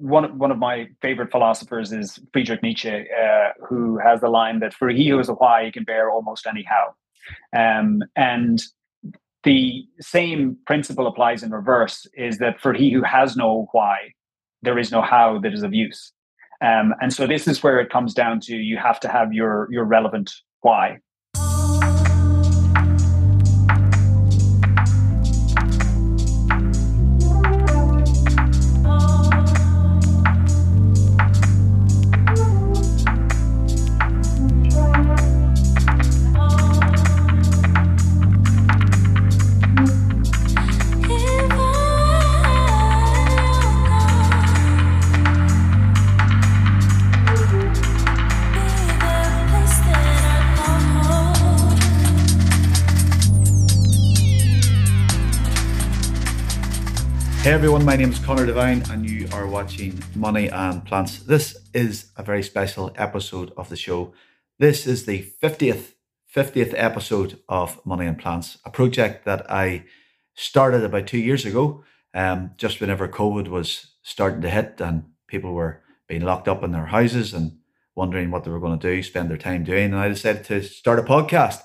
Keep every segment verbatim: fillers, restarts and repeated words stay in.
one one of my favorite philosophers is Friedrich Nietzsche, uh, who has the line that for he who has a why, he can bear almost any how. Um, and the same principle applies in reverse, is that for he who has no why, there is no how that is of use. Um, and so this is where it comes down to, you have to have your your relevant why. Hey everyone, my name is Connor Devine and you are watching Money and Plants. This is a very special episode of the show. This is the fiftieth, fiftieth episode of Money and Plants, a project that I started about two years ago, um, just whenever COVID was starting to hit and people were being locked up in their houses and wondering what they were going to do, spend their time doing. And I decided to start a podcast.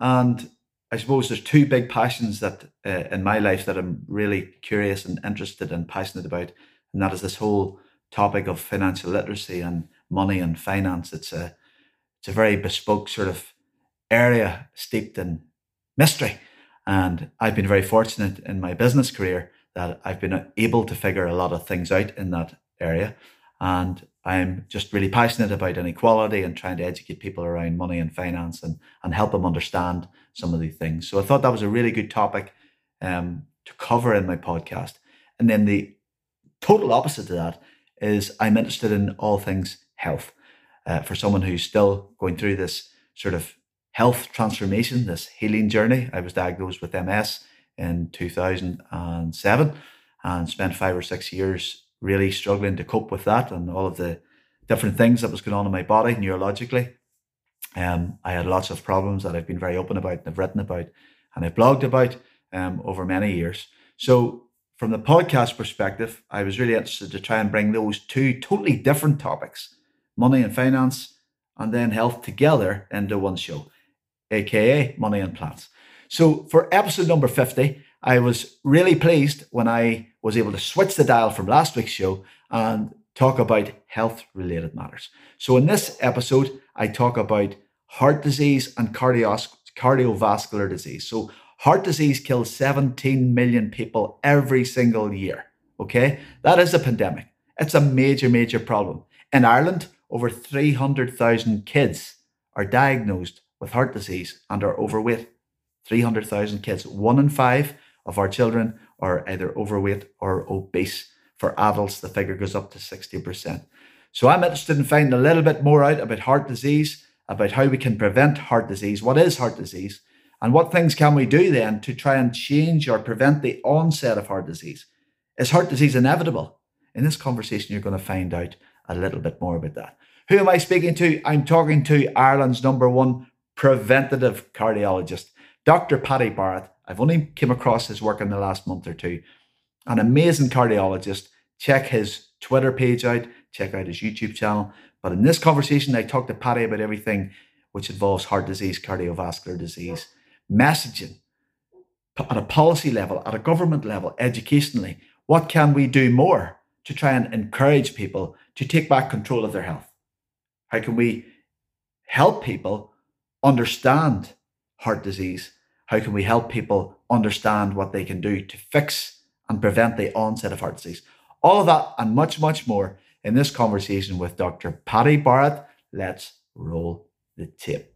And I suppose there's two big passions that uh, in my life that I'm really curious and interested and passionate about, and that is this whole topic of financial literacy and money and finance. It's a it's a very bespoke sort of area steeped in mystery, and I've been very fortunate in my business career that I've been able to figure a lot of things out in that area, and I'm just really passionate about inequality and trying to educate people around money and finance and, and help them understand some of these things. So I thought that was a really good topic um, to cover in my podcast. And then the total opposite to that is I'm interested in all things health. Uh, for someone who's still going through this sort of health transformation, this healing journey, I was diagnosed with M S in two thousand seven and spent five or six years really struggling to cope with that and all of the different things that was going on in my body neurologically. Um, I had lots of problems that I've been very open about and I've written about and I've blogged about um, over many years. So from the podcast perspective, I was really interested to try and bring those two totally different topics, money and finance and then health, together into one show, aka Money and Plants. So for episode number fifty, I was really pleased when I was able to switch the dial from last week's show and talk about health-related matters. So in this episode, I talk about heart disease and cardios- cardiovascular disease. So heart disease kills seventeen million people every single year, okay? That is a pandemic. It's a major, major problem. In Ireland, over three hundred thousand kids are diagnosed with heart disease and are overweight. three hundred thousand kids. One in five of our children are either overweight or obese. For adults, the figure goes up to sixty percent. So I'm interested in finding a little bit more out about heart disease, about how we can prevent heart disease, what is heart disease, and what things can we do then to try and change or prevent the onset of heart disease. Is heart disease inevitable? In this conversation, you're going to find out a little bit more about that. Who am I speaking to? I'm talking to Ireland's number one preventative cardiologist, Doctor Paddy Barrett. I've only came across his work in the last month or two. An amazing cardiologist. Check his Twitter page out. Check out his YouTube channel. But in this conversation, I talked to Paddy about everything which involves heart disease, cardiovascular disease, messaging at a policy level, at a government level, educationally. What can we do more to try and encourage people to take back control of their health? How can we help people understand heart disease? How can we help people understand what they can do to fix and prevent the onset of heart disease? All of that and much, much more in this conversation with Doctor Paddy Barrett. Let's roll the tape.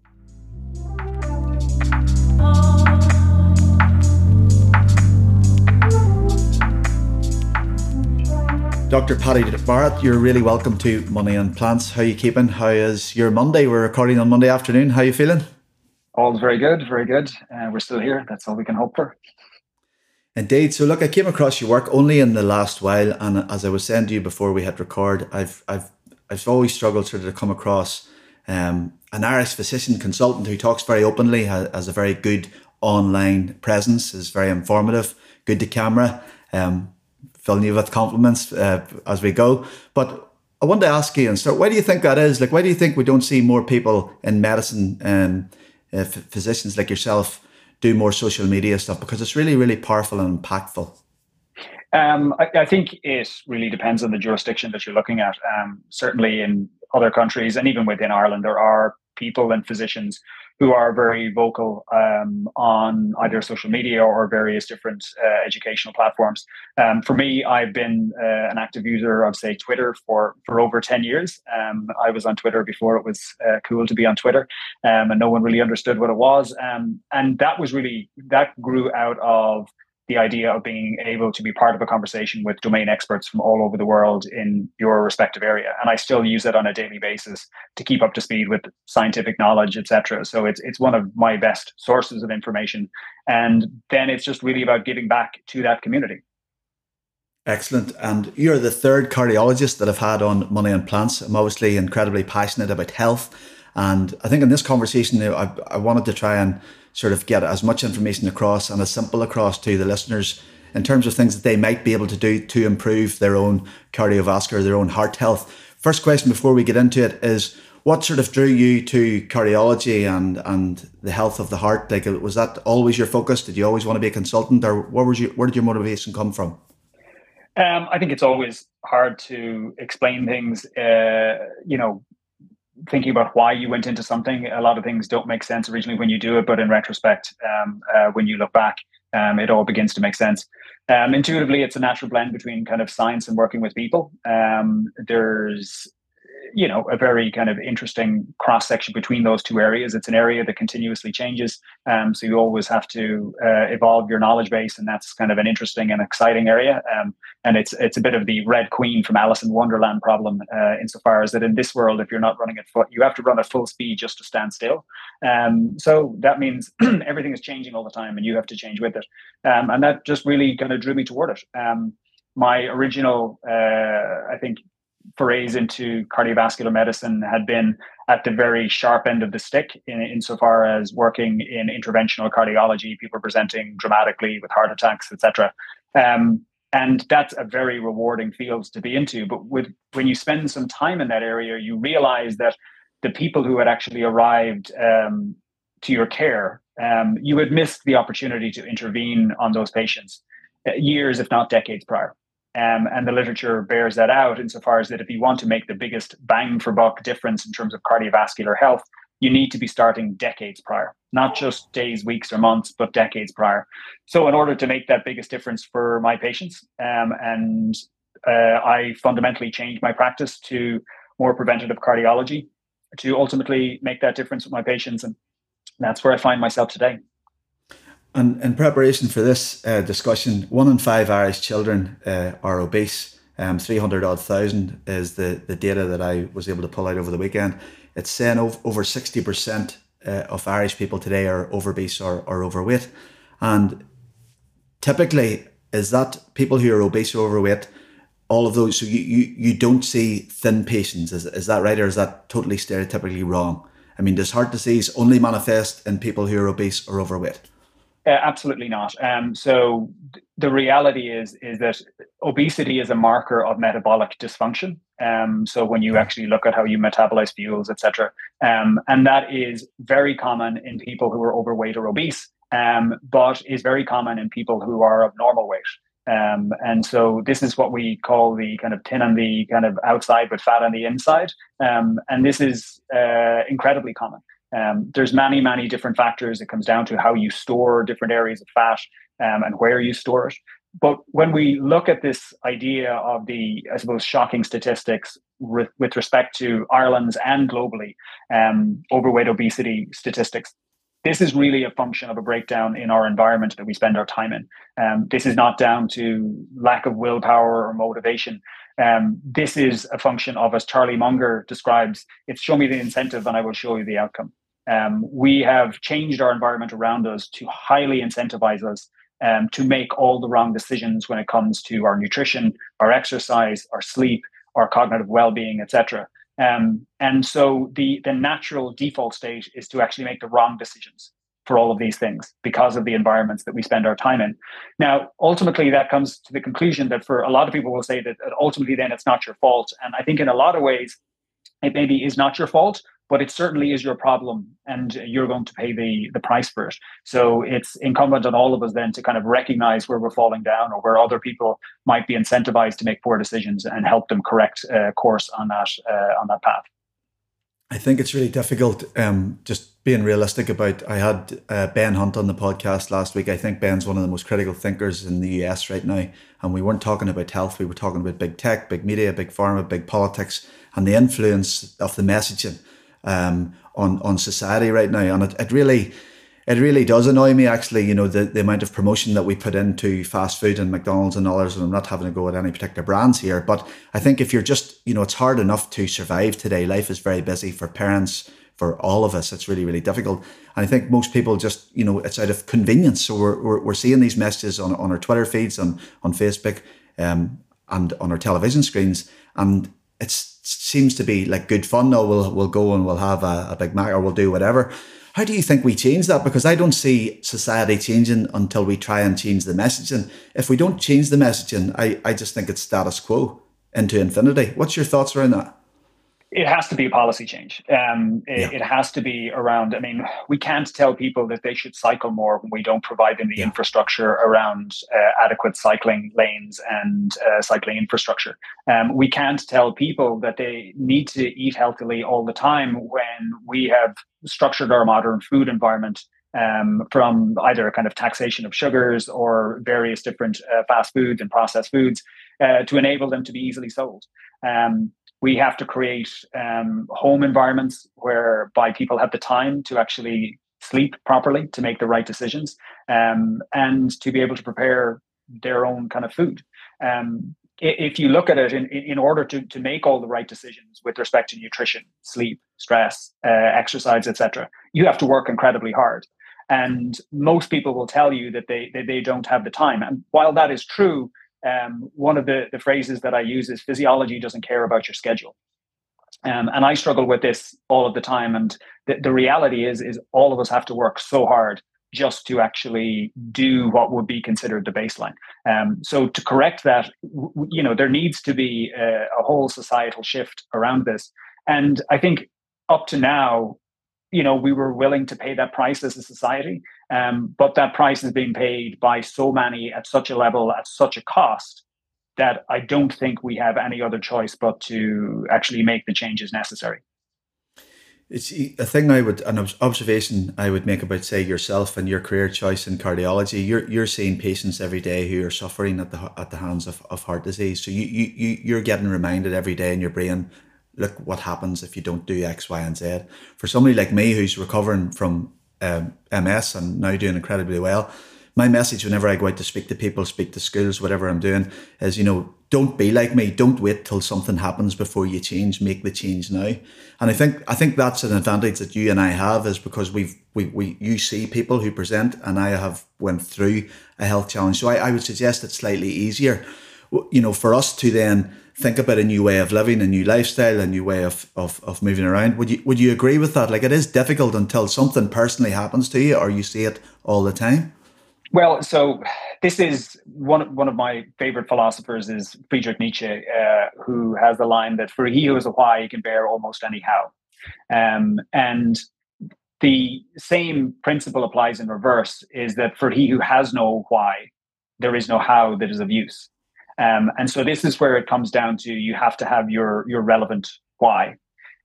Doctor Paddy Barrett, you're really welcome to Money and Plants. How are you keeping? How is your Monday? We're recording on Monday afternoon. How are you feeling? All's very good, very good. Uh, we're still here. That's all we can hope for. Indeed. So look, I came across your work only in the last while, and as I was saying to you before we had record, I've I've I've always struggled sort of to come across um, an Irish physician consultant who talks very openly, has, has a very good online presence, is very informative, good to camera, um, filling you with compliments uh, as we go. But I wanted to ask you, and so why do you think that is? Like, why do you think we don't see more people in medicine, um, uh, physicians like yourself, do more social media stuff? Because it's really, really powerful and impactful. Um, I, I think it really depends on the jurisdiction that you're looking at. Um, certainly in other countries, and even within Ireland, there are people and physicians who are very vocal um, on either social media or various different uh, educational platforms. Um, for me, I've been uh, an active user of, say, Twitter for, for over ten years. Um, I was on Twitter before it was uh, cool to be on Twitter, um, and no one really understood what it was. Um, and that was really, that grew out of the idea of being able to be part of a conversation with domain experts from all over the world in your respective area. And I still use it on a daily basis to keep up to speed with scientific knowledge, et cetera. So it's it's one of my best sources of information. And then it's just really about giving back to that community. Excellent. And you're the third cardiologist that I've had on Money and Plants. I'm obviously incredibly passionate about health. And I think in this conversation, I, I wanted to try and sort of get as much information across and as simple across to the listeners in terms of things that they might be able to do to improve their own cardiovascular, their own heart health. First question before we get into it is, what sort of drew you to cardiology and, and the health of the heart? Like, was that always your focus? Did you always want to be a consultant, or where was you, where did your motivation come from? Um, I think it's always hard to explain things, uh, you know, thinking about why you went into something. A lot of things don't make sense originally when you do it, but in retrospect, um, uh, when you look back, um, it all begins to make sense. Um, intuitively, it's a natural blend between kind of science and working with people. Um, there's, you know, a very kind of interesting cross-section between those two areas. It's an area that continuously changes, um, so you always have to uh, evolve your knowledge base, and that's kind of an interesting and exciting area. Um, and it's it's a bit of the Red Queen from Alice in Wonderland problem, uh, insofar as that in this world, if you're not running at foot, you have to run at full speed just to stand still. Um, so that means everything is changing all the time, and you have to change with it. Um, and that just really kind of drew me toward it. Um, my original, uh, I think, forays into cardiovascular medicine had been at the very sharp end of the stick in, insofar as working in interventional cardiology, people presenting dramatically with heart attacks, et cetera. Um, and that's a very rewarding field to be into. But with, when you spend some time in that area, you realize that the people who had actually arrived um, to your care, um, you had missed the opportunity to intervene on those patients years, if not decades prior. Um, and the literature bears that out insofar as that if you want to make the biggest bang for buck difference in terms of cardiovascular health, you need to be starting decades prior, not just days, weeks, or months, but decades prior. So in order to make that biggest difference for my patients, um, and uh, I fundamentally changed my practice to more preventative cardiology to ultimately make that difference with my patients. And that's where I find myself today. And in preparation for this uh, discussion, one in five Irish children uh, are obese. Um, three hundred odd thousand is the, the data that I was able to pull out over the weekend. It's saying over, over sixty percent uh, of Irish people today are overobese or, or overweight. And typically, is that people who are obese or overweight, all of those, so you, you, you don't see thin patients. Is, is that right, or is that totally stereotypically wrong? I mean, does heart disease only manifest in people who are obese or overweight? Uh, absolutely not. Um, so th- the reality is is that obesity is a marker of metabolic dysfunction. Um, so when you actually look at how you metabolize fuels, et cetera, um, and that is very common in people who are overweight or obese, um, but is very common in people who are of normal weight. Um, and so this is what we call the kind of thin on the kind of outside, but fat on the inside. Um, and this is uh, incredibly common. Um, there's many, many different factors. It comes down to how you store different areas of fat um, and where you store it. But when we look at this idea of the, I suppose, shocking statistics re- with respect to Ireland's and globally um, overweight obesity statistics, this is really a function of a breakdown in our environment that we spend our time in. Um, this is not down to lack of willpower or motivation. Um, this is a function of, as Charlie Munger describes, it's show me the incentive and I will show you the outcome. Um, we have changed our environment around us to highly incentivize us um, to make all the wrong decisions when it comes to our nutrition, our exercise, our sleep, our cognitive well-being, et cetera. Um, and so the the natural default state is to actually make the wrong decisions. for all of these things because of the environments that we spend our time in. Now, ultimately, that comes to the conclusion that for a lot of people will say that ultimately then it's not your fault. And I think in a lot of ways, it maybe is not your fault, but it certainly is your problem, and you're going to pay the, the price for it. So it's incumbent on all of us then to kind of recognize where we're falling down or where other people might be incentivized to make poor decisions and help them correct uh, course on that, uh, on that path. I think it's really difficult, um, just being realistic about, I had uh, Ben Hunt on the podcast last week. I think Ben's one of the most critical thinkers in the U S right now. And we weren't talking about health. We were talking about big tech, big media, big pharma, big politics, and the influence of the messaging um, on, on society right now. And it, it really, it really does annoy me, actually, you know, the, the amount of promotion that we put into fast food and McDonald's and others. And I'm not having a go at any particular brands here, but I think if you're just, you know, it's hard enough to survive today. Life is very busy for parents, for all of us. It's really, really difficult. And I think most people just, you know, it's out of convenience. So we're we're, we're seeing these messages on, on our Twitter feeds, on, on Facebook, um, and on our television screens. And it seems to be like good fun. Oh, we'll, we'll go and we'll have a, a Big Mac, or we'll do whatever. How do you think we change that? Because I don't see society changing until we try and change the messaging. If we don't change the messaging, I, I just think it's status quo into infinity. What's your thoughts around that? It has to be a policy change. Um, it, yeah. it has to be around, I mean, we can't tell people that they should cycle more when we don't provide them the yeah. infrastructure around uh, adequate cycling lanes and uh, cycling infrastructure. Um, we can't tell people that they need to eat healthily all the time when we have structured our modern food environment um, from either a kind of taxation of sugars or various different uh, fast foods and processed foods uh, to enable them to be easily sold. Um, We have to create um, home environments whereby people have the time to actually sleep properly, to make the right decisions, um, and to be able to prepare their own kind of food. Um, if you look at it, in, in order to, to make all the right decisions with respect to nutrition, sleep, stress, uh, exercise, et cetera, you have to work incredibly hard. And most people will tell you that they, that they don't have the time. And while that is true, Um, one of the, the phrases that I use is physiology doesn't care about your schedule. Um, and I struggle with this all of the time. And the, the reality is, is all of us have to work so hard just to actually do what would be considered the baseline. Um, so to correct that, w- you know, there needs to be a, a whole societal shift around this. And I think up to now, you know, we were willing to pay that price as a society, um, but that price is being paid by so many at such a level, at such a cost, that I don't think we have any other choice but to actually make the changes necessary. It's a thing I would, an observation I would make about, say, yourself and your career choice in cardiology. You're you're seeing patients every day who are suffering at the at the hands of, of heart disease. So you you you're getting reminded every day in your brain, look what happens if you don't do X, Y, and Z. For somebody like me who's recovering from um, M S and now doing incredibly well, my message whenever I go out to speak to people, speak to schools, whatever I'm doing is, you know, don't be like me. Don't wait till something happens before you change. Make the change now. And I think I think that's an advantage that you and I have, is because we've we we you see people who present, and I have went through a health challenge. So I, I would suggest it's slightly easier, you know, for us to then think about a new way of living, a new lifestyle, a new way of, of, of moving around. Would you would you agree with that? Like, it is difficult until something personally happens to you, or you see it all the time. Well, so this is one, one of my favorite philosophers is Friedrich Nietzsche, uh, who has the line that for he who has a why, he can bear almost any how. Um, and the same principle applies in reverse, is that for he who has no why, there is no how that is of use. Um, and so this is where it comes down to, you have to have your your relevant why.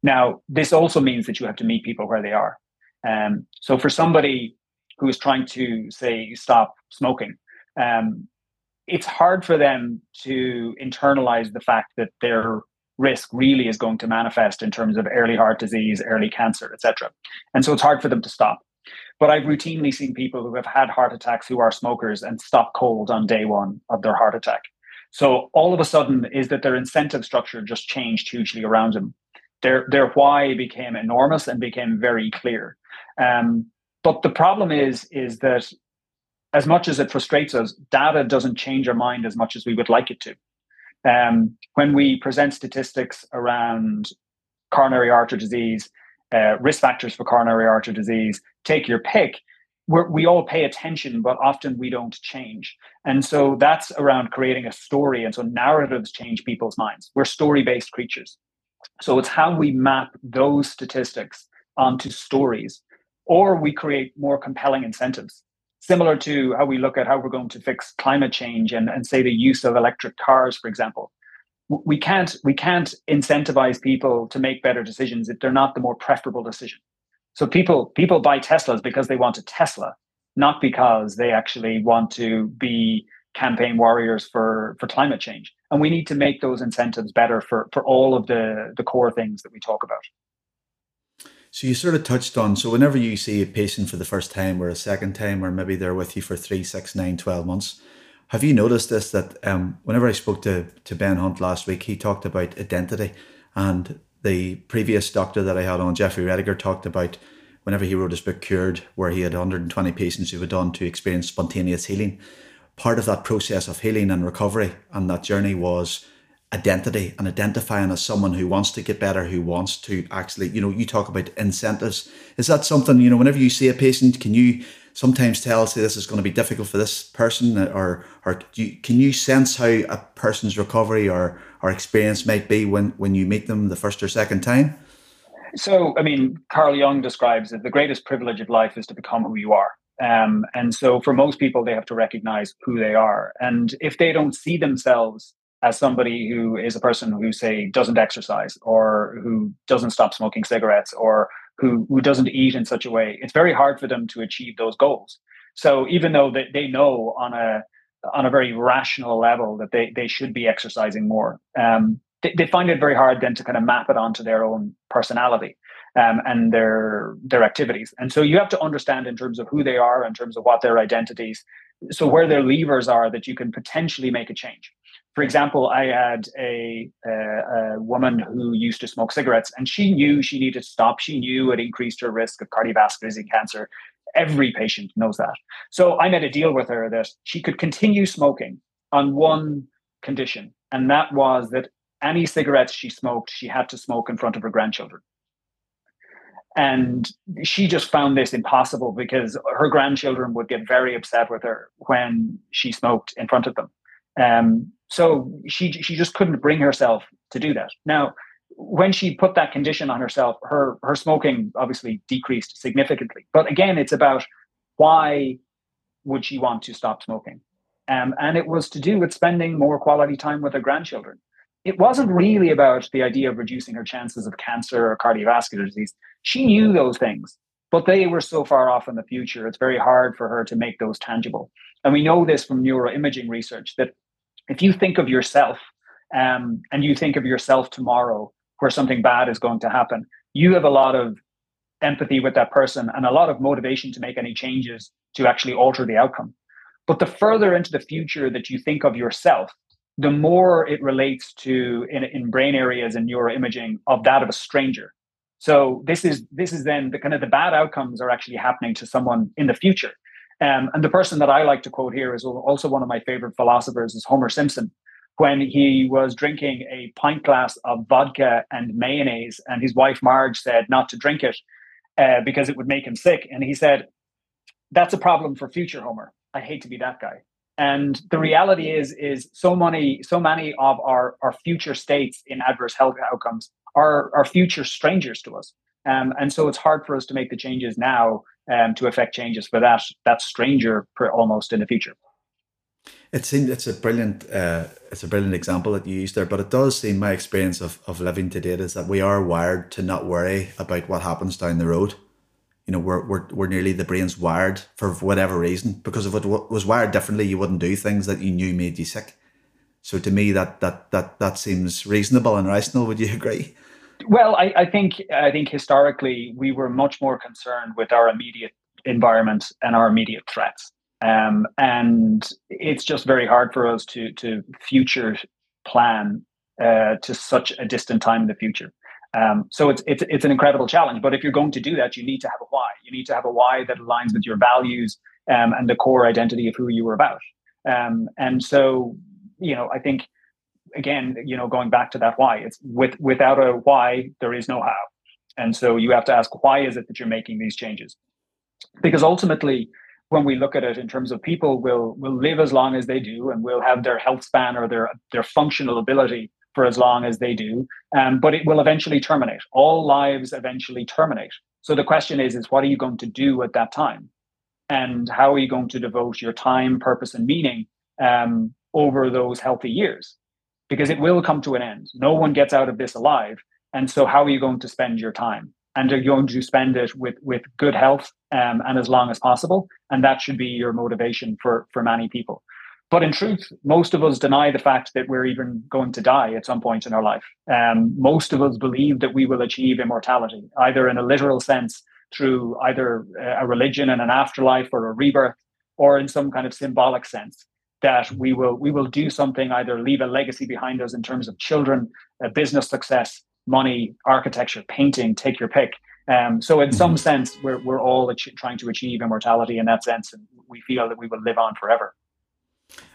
Now, this also means that you have to meet people where they are. Um, so for somebody who is trying to, say, stop smoking, um, it's hard for them to internalize the fact that their risk really is going to manifest in terms of early heart disease, early cancer, et cetera. And so it's hard for them to stop. But I've routinely seen people who have had heart attacks who are smokers and stop cold on day one of their heart attack. So all of a sudden is that their incentive structure just changed hugely around them. Their their why became enormous and became very clear. Um, but the problem is, is that as much as it frustrates us, data doesn't change our mind as much as we would like it to. Um, when we present statistics around coronary artery disease, uh, risk factors for coronary artery disease, take your pick, we're, we all pay attention, but often we don't change. And so that's around creating a story. And so narratives change people's minds. We're story-based creatures. So it's how we map those statistics onto stories, or we create more compelling incentives, similar to how we look at how we're going to fix climate change and, and say the use of electric cars, for example. We can't, we can't incentivize people to make better decisions if they're not the more preferable decision. So people, people buy Teslas because they want a Tesla, not because they actually want to be campaign warriors for, for climate change. And we need to make those incentives better for, for all of the, the core things that we talk about. So you sort of touched on, so whenever you see a patient for the first time or a second time, or maybe they're with you for three, six, nine, twelve months, have you noticed this, that um, whenever I spoke to, to Ben Hunt last week, he talked about identity, and the previous doctor that I had on, Jeffrey Rediger, talked about whenever he wrote his book Cured, where he had one hundred twenty patients who had done to experience spontaneous healing. Part of that process of healing and recovery and that journey was identity and identifying as someone who wants to get better, who wants to actually, you know, you talk about incentives. Is that something, you know, whenever you see a patient, can you sometimes tell, say, this is going to be difficult for this person, or or do you, can you sense how a person's recovery or, or experience might be when, when you meet them the first or second time? So, I mean, Carl Jung describes that the greatest privilege of life is to become who you are. Um, and so for most people, they have to recognize who they are. And if they don't see themselves as somebody who is a person who, say, doesn't exercise, or who doesn't stop smoking cigarettes, or who, who doesn't eat in such a way, it's very hard for them to achieve those goals. So even though they, they know on a on a very rational level that they, they should be exercising more, um, they, they find it very hard then to kind of map it onto their own personality um, and their, their activities. And so you have to understand in terms of who they are, in terms of what their identities, so where their levers are that you can potentially make a change. For example, I had a, a, a woman who used to smoke cigarettes, and she knew she needed to stop. She knew it increased her risk of cardiovascular disease and cancer. Every patient knows that. So I made a deal with her that she could continue smoking on one condition, and that was that any cigarettes she smoked, she had to smoke in front of her grandchildren. And she just found this impossible because her grandchildren would get very upset with her when she smoked in front of them. Um, so she she just couldn't bring herself to do that. Now, when she put that condition on herself, her her smoking obviously decreased significantly. But again, it's about why would she want to stop smoking? Um, and it was to do with spending more quality time with her grandchildren. It wasn't really about the idea of reducing her chances of cancer or cardiovascular disease. She knew those things, but they were so far off in the future, it's very hard for her to make those tangible. And we know this from neuroimaging research, that if you think of yourself um, and you think of yourself tomorrow where something bad is going to happen, you have a lot of empathy with that person and a lot of motivation to make any changes to actually alter the outcome. But the further into the future that you think of yourself, the more it relates to in, in brain areas and neuroimaging of that of a stranger. So this is this is then the kind of the bad outcomes are actually happening to someone in the future. Um, and the person that I like to quote here is also one of my favorite philosophers, is Homer Simpson, when he was drinking a pint glass of vodka and mayonnaise, and his wife Marge said not to drink it uh, because it would make him sick. And he said, "That's a problem for future Homer. I hate to be that guy." And the reality is, is so many, so many of our, our future states in adverse health outcomes are, are future strangers to us. Um, and so it's hard for us to make the changes now Um, to affect changes for that that stranger per almost in the future. It seems it's a brilliant uh, it's a brilliant example that you used there, but it does seem my experience of of living to date is that we are wired to not worry about what happens down the road. You know, we're we're we're nearly the brain's wired for whatever reason, because if it w- was wired differently, you wouldn't do things that you knew made you sick. So to me, that that that that seems reasonable and rational. Would you agree? Well, I, I think I think historically we were much more concerned with our immediate environment and our immediate threats, um, and it's just very hard for us to to future plan uh, to such a distant time in the future. Um, so it's it's it's an incredible challenge. But if you're going to do that, you need to have a why. You need to have a why that aligns with your values um, and the core identity of who you were about. Um, and so, you know, I think. Again, you know, going back to that why, it's with without a why, there is no how. And so you have to ask, why is it that you're making these changes? because ultimately, when we look at it in terms of people, will will live as long as they do, and will have their health span or their their functional ability for as long as they do. Um, but it will eventually terminate. All lives eventually terminate. So the question is, is what are you going to do at that time? And how are you going to devote your time, purpose, and meaning um, over those healthy years? Because it will come to an end. No one gets out of this alive. And so how are you going to spend your time? And are you going to spend it with, with good health um, and as long as possible? And that should be your motivation for, for many people. But in truth, most of us deny the fact that we're even going to die at some point in our life. Um, most of us believe that we will achieve immortality, either in a literal sense through either a religion and an afterlife or a rebirth, or in some kind of symbolic sense, that we will we will do something, either leave a legacy behind us in terms of children, uh, business success, money, architecture, painting, take your pick. Um, so in some sense, we're, we're all ach- trying to achieve immortality in that sense, and we feel that we will live on forever.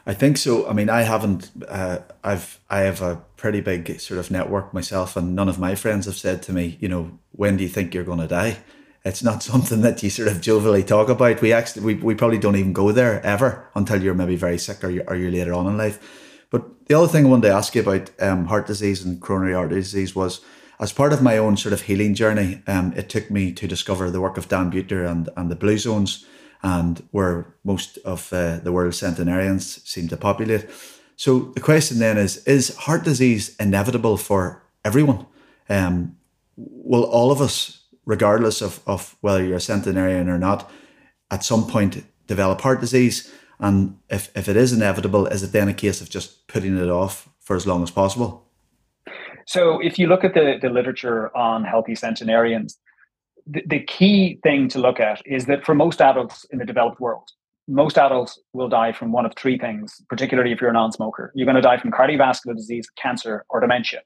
I think so. I mean, I haven't, uh, I've, I have a pretty big sort of network myself, and none of my friends have said to me, you know, when do you think you're going to die? It's not something that you sort of jovially talk about. We actually, we, we probably don't even go there ever until you're maybe very sick or you're, or you're later on in life. But the other thing I wanted to ask you about um, heart disease and coronary artery disease was, as part of my own sort of healing journey, um, it took me to discover the work of Dan Buettner and, and the Blue Zones, and where most of uh, the world's centenarians seem to populate. So the question then is, is heart disease inevitable for everyone? Um, will all of us, regardless of, of whether you're a centenarian or not, at some point develop heart disease? And if, if it is inevitable, is it then a case of just putting it off for as long as possible? So if you look at the, the literature on healthy centenarians, the, the key thing to look at is that for most adults in the developed world, most adults will die from one of three things, particularly if you're a non-smoker. You're going to die from cardiovascular disease, cancer, or dementia.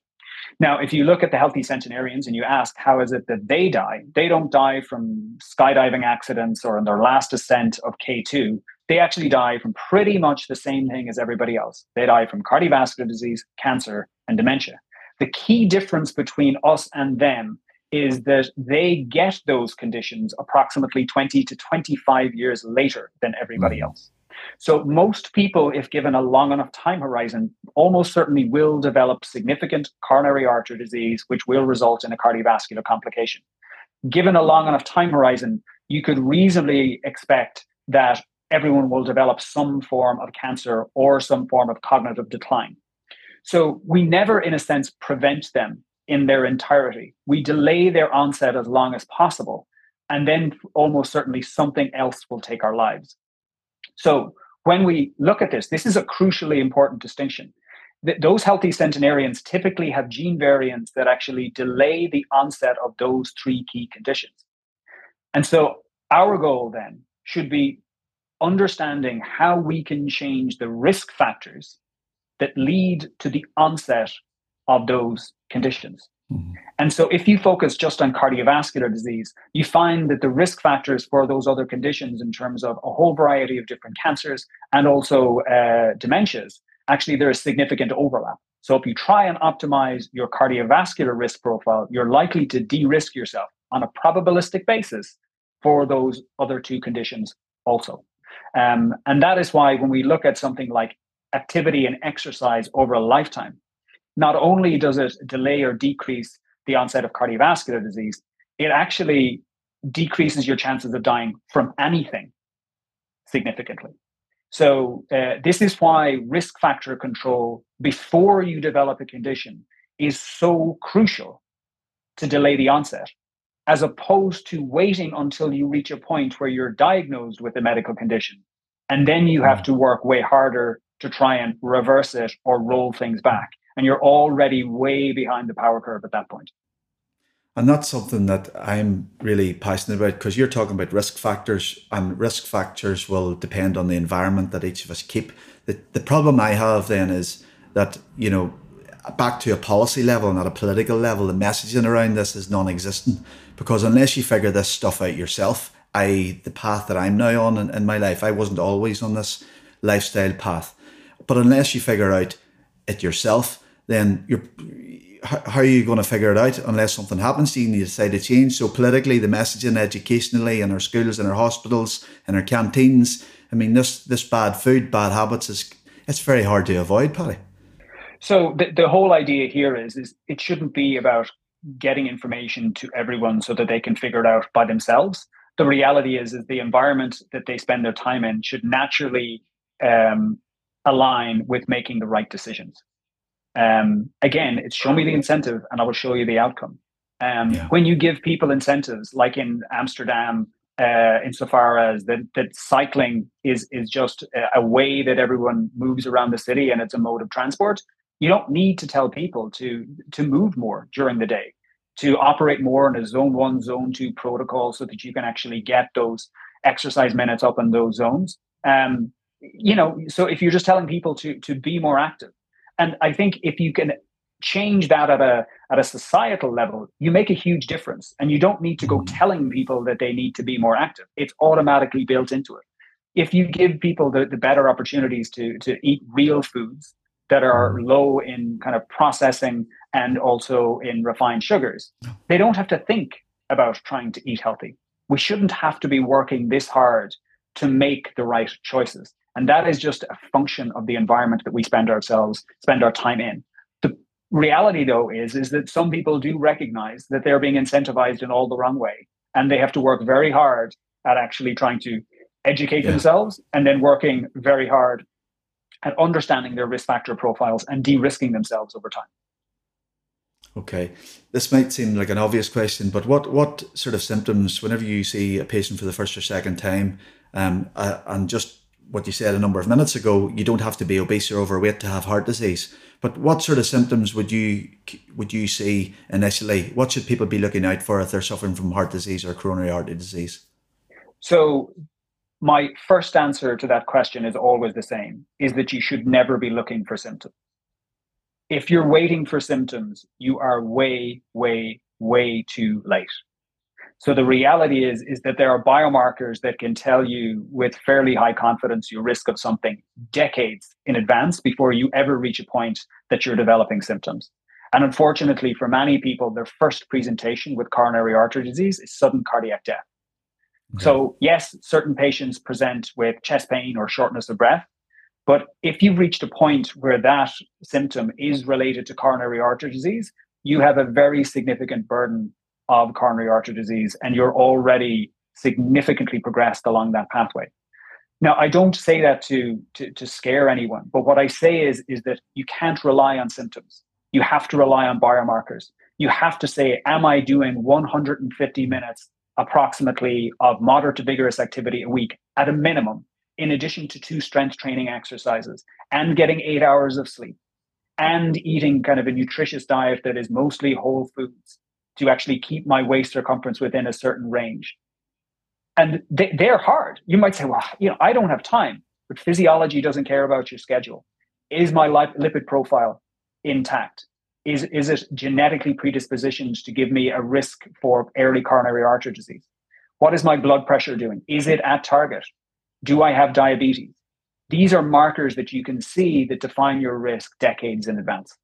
Now, if you look at the healthy centenarians and you ask, how is it that they die? They don't die from skydiving accidents or in their last ascent of K two. They actually die from pretty much the same thing as everybody else. They die from cardiovascular disease, cancer, and dementia. The key difference between us and them is that they get those conditions approximately twenty to twenty-five years later than everybody mm-hmm. else. So most people, if given a long enough time horizon, almost certainly will develop significant coronary artery disease, which will result in a cardiovascular complication. Given a long enough time horizon, you could reasonably expect that everyone will develop some form of cancer or some form of cognitive decline. So we never, in a sense, prevent them in their entirety. We delay their onset as long as possible, and then almost certainly something else will take our lives. So when we look at this, this is a crucially important distinction. Th- those healthy centenarians typically have gene variants that actually delay the onset of those three key conditions. And so our goal then should be understanding how we can change the risk factors that lead to the onset of those conditions. Mm-hmm. And so if you focus just on cardiovascular disease, you find that the risk factors for those other conditions in terms of a whole variety of different cancers and also uh, dementias, actually there is significant overlap. So if you try and optimize your cardiovascular risk profile, you're likely to de-risk yourself on a probabilistic basis for those other two conditions also. Um, and that is why when we look at something like activity and exercise over a lifetime, not only does it delay or decrease the onset of cardiovascular disease, it actually decreases your chances of dying from anything significantly. So uh, this is why risk factor control before you develop a condition is so crucial to delay the onset, as opposed to waiting until you reach a point where you're diagnosed with a medical condition, and then you have to work way harder to try and reverse it or roll things back. And you're already way behind the power curve at that point. And that's something that I'm really passionate about, because you're talking about risk factors, and risk factors will depend on the environment that each of us keep. The, the problem I have then is that, you know, back to a policy level, not a political level, the messaging around this is non-existent, because unless you figure this stuff out yourself, that is the path that I'm now on in, in my life, I wasn't always on this lifestyle path, but unless you figure out it yourself, then you're how are you going to figure it out unless something happens to you and you decide to change? So politically, the messaging, educationally, in our schools, in our hospitals, in our canteens, I mean, this this bad food, bad habits, is it's very hard to avoid, Paddy. So the, the whole idea here is, is it shouldn't be about getting information to everyone so that they can figure it out by themselves. The reality is, is the environment that they spend their time in should naturally um, align with making the right decisions. Um, again, it's show me the incentive and I will show you the outcome. Um, yeah. When you give people incentives, like in Amsterdam, uh, insofar as that, that cycling is, is just a, a way that everyone moves around the city and it's a mode of transport, you don't need to tell people to, to move more during the day, to operate more in a zone one, zone two protocol so that you can actually get those exercise minutes up in those zones. Um, you know, so if you're just telling people to, to be more active, and I think if you can change that at a at a societal level, you make a huge difference, and you don't need to go telling people that they need to be more active. It's automatically built into it. If you give people the, the better opportunities to, to eat real foods that are low in kind of processing and also in refined sugars, they don't have to think about trying to eat healthy. We shouldn't have to be working this hard to make the right choices. And that is just a function of the environment that we spend ourselves, spend our time in. The reality, though, is, is that some people do recognize that they're being incentivized in all the wrong way, and they have to work very hard at actually trying to educate yeah. themselves, and then working very hard at understanding their risk factor profiles and de-risking themselves over time. Okay, this might seem like an obvious question, but what what sort of symptoms, whenever you see a patient for the first or second time, um, uh, and just what you said a number of minutes ago, you don't have to be obese or overweight to have heart disease, but what sort of symptoms would you would you see initially? What should people be looking out for if they're suffering from heart disease or coronary artery disease? So my first answer to that question is always the same, is that you should never be looking for symptoms. If you're waiting for symptoms, you are way, way, way too late. So the reality is, is that there are biomarkers that can tell you with fairly high confidence your risk of something decades in advance before you ever reach a point that you're developing symptoms. And unfortunately, for many people, their first presentation with coronary artery disease is sudden cardiac death. Okay. So yes, certain patients present with chest pain or shortness of breath. But if you've reached a point where that symptom is related to coronary artery disease, you have a very significant burden of coronary artery disease, and you're already significantly progressed along that pathway. Now, I don't say that to, to, to scare anyone, but what I say is, is that you can't rely on symptoms. You have to rely on biomarkers. You have to say, am I doing one hundred fifty minutes approximately of moderate to vigorous activity a week at a minimum, in addition to two strength training exercises, and getting eight hours of sleep, and eating kind of a nutritious diet that is mostly whole foods to actually keep my waist circumference within a certain range. And they, they're hard. You might say, well, you know, I don't have time, but physiology doesn't care about your schedule. Is my lipid profile intact? Is, is it genetically predispositioned to give me a risk for early coronary artery disease? What is my blood pressure doing? Is it at target? Do I have diabetes? These are markers that you can see that define your risk decades in advance.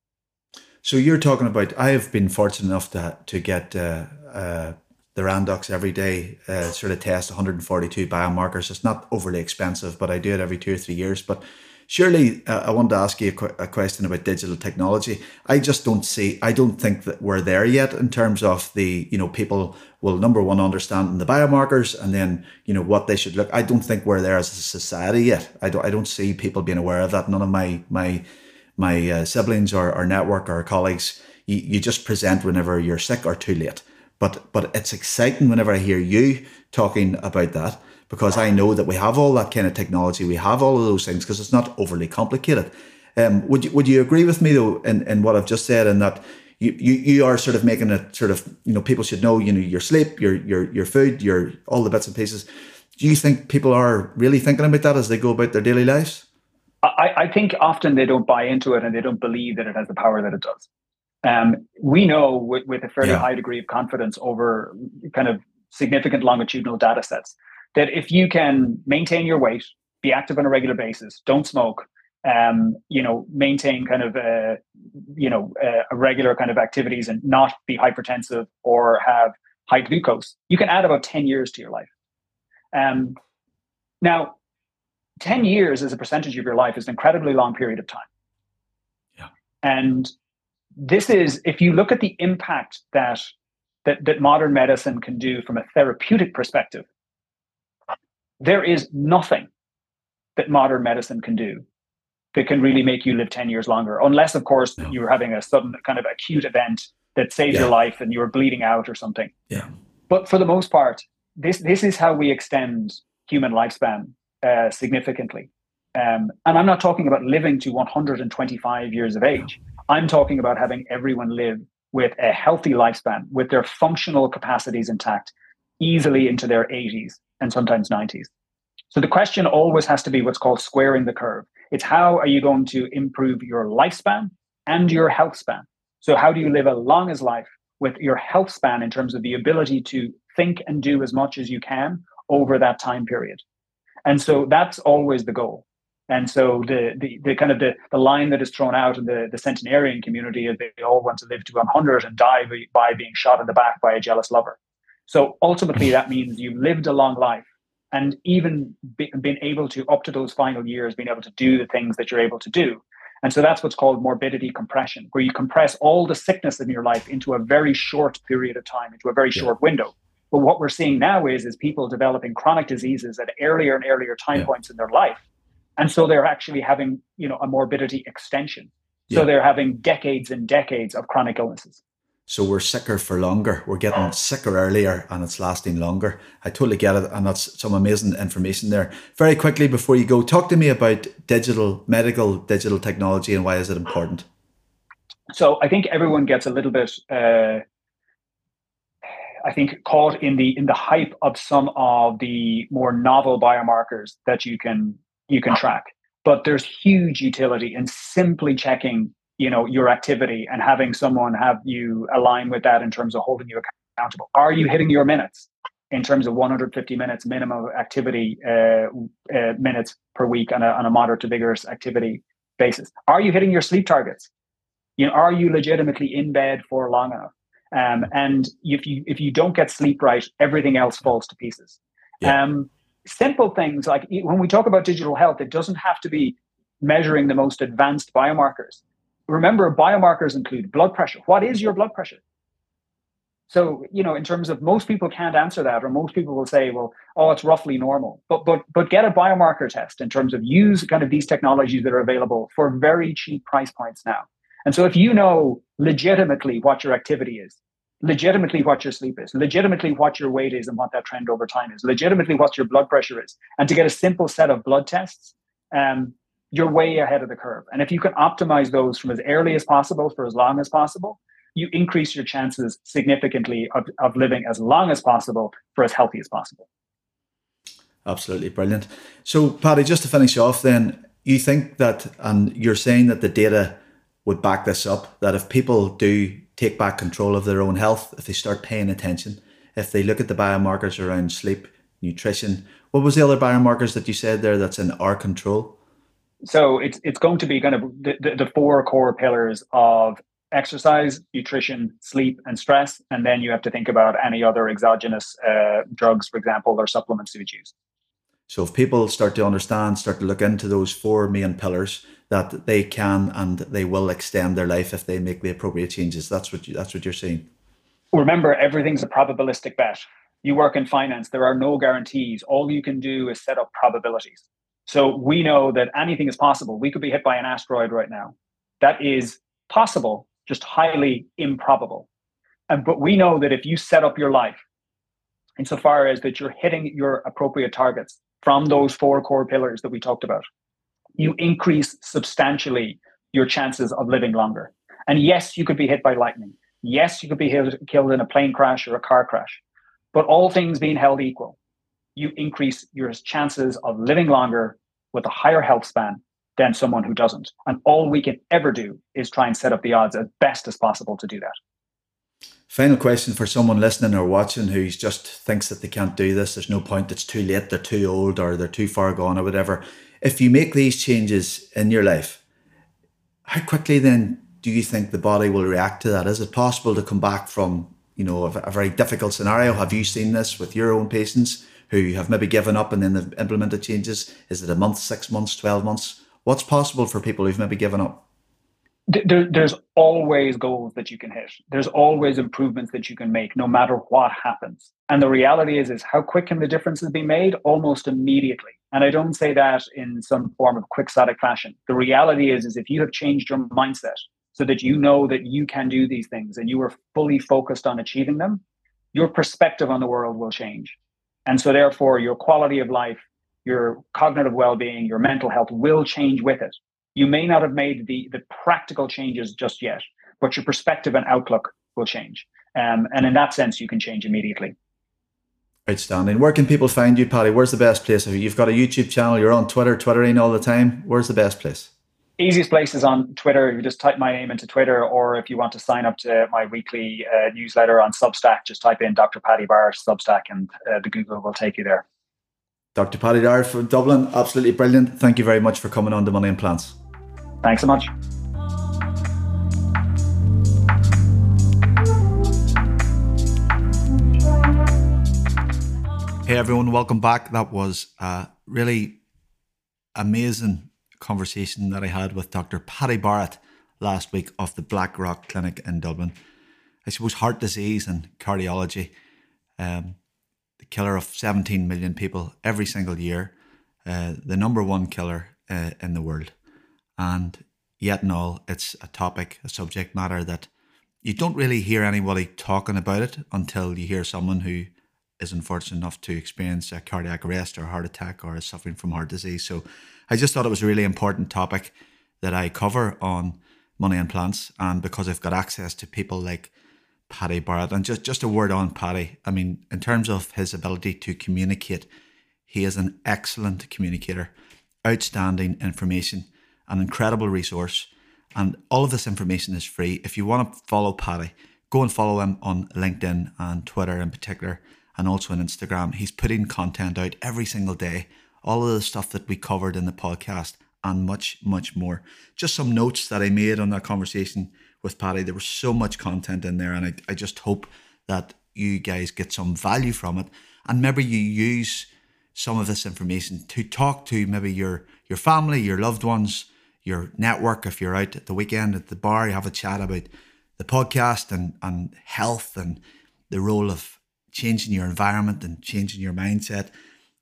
So you're talking about, I have been fortunate enough to, to get uh, uh, the Randox every day uh, sort of test, one hundred forty-two biomarkers. It's not overly expensive, but I do it every two or three years. But surely uh, I wanted to ask you a, qu- a question about digital technology. I just don't see, I don't think that we're there yet in terms of the, you know, people will, number one, understanding the biomarkers and then, you know, what they should look. I don't think we're there as a society yet. I don't, I don't see people being aware of that. None of my, my, my uh, siblings or our network or our colleagues, you, you just present whenever you're sick or too late. But but it's exciting whenever I hear you talking about that, because I know that we have all that kind of technology. We have all of those things because it's not overly complicated. Um, would you, would you agree with me, though, in, in what I've just said, in that you, you, you are sort of making it sort of, you know, people should know, you know, your sleep, your, your, your food, your all the bits and pieces. Do you think people are really thinking about that as they go about their daily lives? I, I think often they don't buy into it and they don't believe that it has the power that it does. Um, we know with, with a fairly yeah. high degree of confidence over kind of significant longitudinal data sets that if you can maintain your weight, be active on a regular basis, don't smoke, um, you know, maintain kind of, uh, you know, uh, regular kind of activities and not be hypertensive or have high glucose, you can add about ten years to your life. Um, now, ten years as a percentage of your life is an incredibly long period of time. Yeah. And this is, if you look at the impact that, that, that modern medicine can do from a therapeutic perspective, there is nothing that modern medicine can do that can really make you live ten years longer, unless, of course, no. you're having a sudden kind of acute event that saves yeah. your life and you're bleeding out or something. Yeah. But for the most part, this this is how we extend human lifespan uh, significantly. Um, and I'm not talking about living to one hundred twenty-five years of age. No. I'm talking about having everyone live with a healthy lifespan, with their functional capacities intact, easily into their eighties and sometimes nineties. So the question always has to be what's called squaring the curve. It's how are you going to improve your lifespan and your health span? So how do you live a long as life with your health span in terms of the ability to think and do as much as you can over that time period? And so that's always the goal. And so the the, the kind of the, the line that is thrown out in the, the centenarian community is they all want to live to one hundred and die by being shot in the back by a jealous lover. So ultimately, that means you've lived a long life and even be, been able to, up to those final years, being able to do the things that you're able to do. And so that's what's called morbidity compression, where you compress all the sickness in your life into a very short period of time, into a very yeah. short window. But what we're seeing now is, is people developing chronic diseases at earlier and earlier time yeah. points in their life. And so they're actually having, you know, a morbidity extension. Yeah. So they're having decades and decades of chronic illnesses. So we're sicker for longer. We're getting sicker earlier and it's lasting longer. I totally get it. And that's some amazing information there. Very quickly, before you go, talk to me about digital, medical, digital technology and why is it important? So I think everyone gets a little bit, uh, I think, caught in the in the hype of some of the more novel biomarkers that you can you can track. But there's huge utility in simply checking you know, your activity and having someone have you align with that in terms of holding you accountable. Are you hitting your minutes in terms of one hundred fifty minutes minimum activity uh, uh, minutes per week on a, on a moderate to vigorous activity basis? Are you hitting your sleep targets? You know, are you legitimately in bed for long enough? Um, and if you if you don't get sleep right, everything else falls to pieces. Yeah. Um, simple things like when we talk about digital health, it doesn't have to be measuring the most advanced biomarkers. Remember, biomarkers include blood pressure. What is your blood pressure? So, you know, in terms of most people can't answer that, or most people will say, well, oh, it's roughly normal. But but but get a biomarker test in terms of use kind of these technologies that are available for very cheap price points now. And so if you know legitimately what your activity is, legitimately what your sleep is, legitimately what your weight is and what that trend over time is, legitimately what your blood pressure is, and to get a simple set of blood tests, um, you're way ahead of the curve. And if you can optimize those from as early as possible for as long as possible, you increase your chances significantly of, of living as long as possible for as healthy as possible. Absolutely brilliant. So, Paddy, just to finish off then, you think that, and you're saying that the data would back this up, that if people do take back control of their own health, if they start paying attention, if they look at the biomarkers around sleep, nutrition, what was the other biomarkers that you said there that's in our control? So it's it's going to be kind of the, the, the four core pillars of exercise, nutrition, sleep, and stress. And then you have to think about any other exogenous uh, drugs, for example, or supplements you would use. So if people start to understand, start to look into those four main pillars, that they can and they will extend their life if they make the appropriate changes. That's what you, that's what you're saying. Remember, everything's a probabilistic bet. You work in finance. There are no guarantees. All you can do is set up probabilities. So we know that anything is possible. We could be hit by an asteroid right now. That is possible, just highly improbable. And but we know that if you set up your life insofar as that you're hitting your appropriate targets from those four core pillars that we talked about, you increase substantially your chances of living longer. And yes, you could be hit by lightning. Yes, you could be hit, killed in a plane crash or a car crash. But all things being held equal, you increase your chances of living longer with a higher health span than someone who doesn't. And all we can ever do is try and set up the odds as best as possible to do that. Final question for someone listening or watching who just thinks that they can't do this, there's no point, it's too late, they're too old or they're too far gone or whatever. If you make these changes in your life, how quickly then do you think the body will react to that? Is it possible to come back from, you know, a, a very difficult scenario? Have you seen this with your own patients who have maybe given up and then they've implemented changes? Is it a month, six months, twelve months? What's possible for people who've maybe given up? There, there's always goals that you can hit. There's always improvements that you can make, no matter what happens. And the reality is, is how quick can the differences be made? Almost immediately. And I don't say that in some form of quixotic fashion. The reality is, is if you have changed your mindset so that you know that you can do these things and you are fully focused on achieving them, your perspective on the world will change. And so therefore, your quality of life, your cognitive well-being, your mental health will change with it. You may not have made the, the practical changes just yet, but your perspective and outlook will change. Um, and in that sense, you can change immediately. Outstanding. Where can people find you, Paddy? Where's the best place? You've got a YouTube channel, you're on Twitter, twittering all the time. Where's the best place? Easiest place is on Twitter. You just type my name into Twitter, or if you want to sign up to my weekly uh, newsletter on Substack, just type in Doctor Paddy Barrett, Substack, and uh, the Google will take you there. Doctor Paddy Barrett from Dublin, absolutely brilliant. Thank you very much for coming on to Money and Plants. Thanks so much. Hey everyone, welcome back. That was a really amazing conversation that I had with Doctor Paddy Barrett last week of the Blackrock Clinic in Dublin. I suppose heart disease and cardiology, um, the killer of seventeen million people every single year, uh, the number one killer uh, in the world. And yet and all, it's a topic, a subject matter that you don't really hear anybody talking about it until you hear someone who is unfortunate enough to experience a cardiac arrest or a heart attack or is suffering from heart disease. So I just thought it was a really important topic that I cover on Money and Plants. And because I've got access to people like Paddy Barrett, and just, just a word on Paddy. I mean, in terms of his ability to communicate, he is an excellent communicator, outstanding information, an incredible resource, and all of this information is free. If you want to follow Paddy, go and follow him on LinkedIn and Twitter in particular, and also on Instagram. He's putting content out every single day, all of the stuff that we covered in the podcast and much, much more. Just some notes that I made on that conversation with Paddy. There was so much content in there, and I, I just hope that you guys get some value from it, and maybe you use some of this information to talk to maybe your, your family, your loved ones, your network. If you're out at the weekend at the bar, you have a chat about the podcast and, and health and the role of changing your environment and changing your mindset.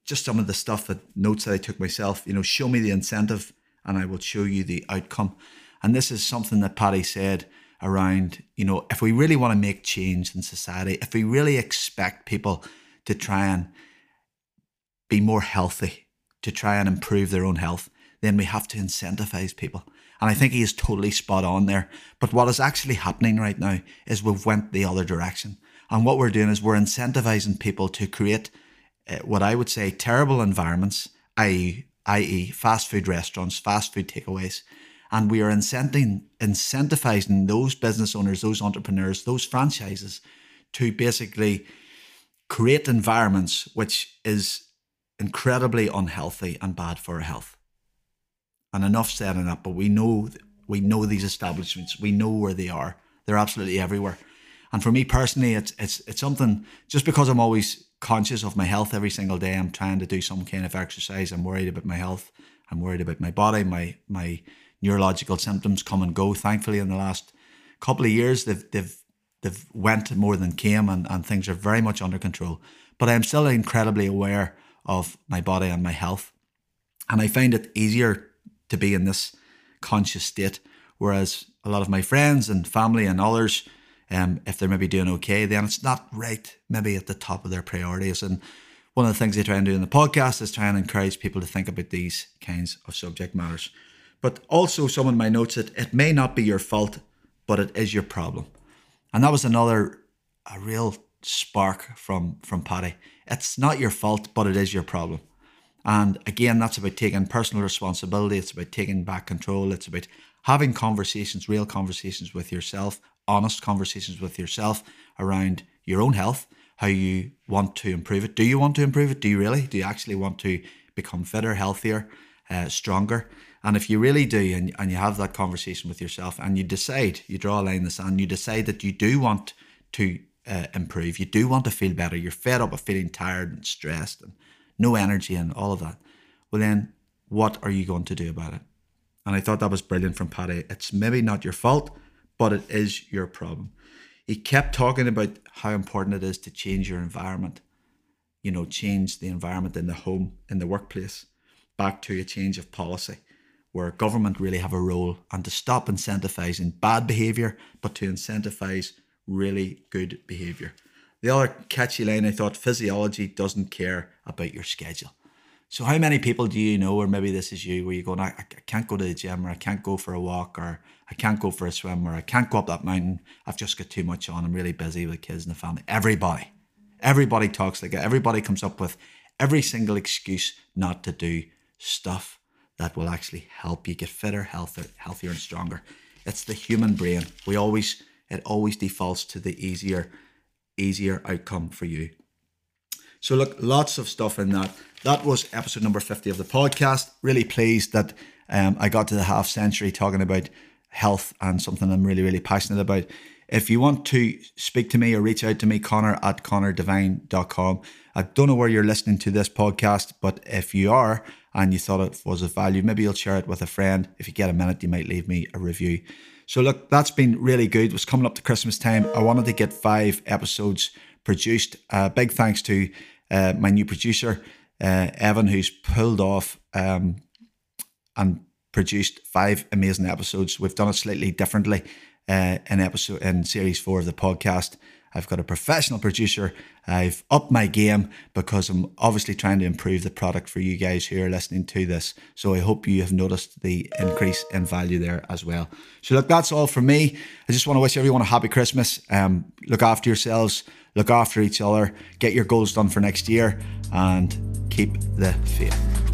Just some of the stuff that notes that I took myself, you know, show me the incentive and I will show you the outcome. And this is something that Paddy said around, you know, if we really want to make change in society, if we really expect people to try and be more healthy, to try and improve their own health, then we have to incentivize people. And I think he is totally spot on there. But what is actually happening right now is we've went the other direction. And what we're doing is we're incentivizing people to create uh, what I would say terrible environments, that is, that is fast food restaurants, fast food takeaways. And we are incenting, incentivizing those business owners, those entrepreneurs, those franchises to basically create environments which is incredibly unhealthy and bad for our health. And enough said on that, but we know we know these establishments. We know where they are. They're absolutely everywhere. And for me personally, it's it's it's something, just because I'm always conscious of my health every single day, I'm trying to do some kind of exercise. I'm worried about my health. I'm worried about my body. My my neurological symptoms come and go. Thankfully, in the last couple of years, they've they've they've went more than came, and, and things are very much under control. But I'm still incredibly aware of my body and my health. And I find it easier to be in this conscious state, whereas a lot of my friends and family and others, um, if they're maybe doing okay, then it's not right maybe at the top of their priorities. And one of the things I try and do in the podcast is try and encourage people to think about these kinds of subject matters. But also, someone might note that it may not be your fault, but it is your problem. And that was another a real spark from from Paddy. It's not your fault, but it is your problem. And again, that's about taking personal responsibility. It's about taking back control. It's about having conversations, real conversations with yourself, honest conversations with yourself around your own health, how you want to improve it. Do you want to improve it? Do you really? Do you actually want to become fitter, healthier, uh, stronger? And if you really do, and, and you have that conversation with yourself and you decide, you draw a line in the sand, you decide that you do want to uh, improve, you do want to feel better, you're fed up of feeling tired and stressed and no energy and all of that, well then, what are you going to do about it? And I thought that was brilliant from Paddy. It's maybe not your fault, but it is your problem. He kept talking about how important it is to change your environment, you know, change the environment in the home, in the workplace, back to a change of policy where government really have a role, and to stop incentivizing bad behavior, but to incentivize really good behavior. The other catchy line I thought, physiology doesn't care about your schedule. So how many people do you know, or maybe this is you, where you're going, I, I can't go to the gym, or I can't go for a walk, or I can't go for a swim, or I can't go up that mountain. I've just got too much on. I'm really busy with the kids and the family. Everybody, everybody talks like that. Everybody comes up with every single excuse not to do stuff that will actually help you get fitter, healthier, healthier and stronger. It's the human brain. We always, it always defaults to the easier, easier outcome for you. So look, lots of stuff in that. That was episode number fifty of the podcast. Really pleased that um, I got to the half century talking about health and something I'm really, really passionate about. If you want to speak to me or reach out to me, Connor at connor devine dot com. I don't know where you're listening to this podcast, but if you are and you thought it was of value, maybe you'll share it with a friend. If you get a minute, you might leave me a review. So look, that's been really good. It was coming up to Christmas time. I wanted to get five episodes produced. Uh, big thanks to uh, my new producer, uh, Evan, who's pulled off um, and produced five amazing episodes. We've done it slightly differently uh, in episode in series four of the podcast. I've got a professional producer. I've upped my game because I'm obviously trying to improve the product for you guys who are listening to this. So I hope you have noticed the increase in value there as well. So look, that's all from me. I just want to wish everyone a happy Christmas. Um, look after yourselves, look after each other, get your goals done for next year, and keep the faith.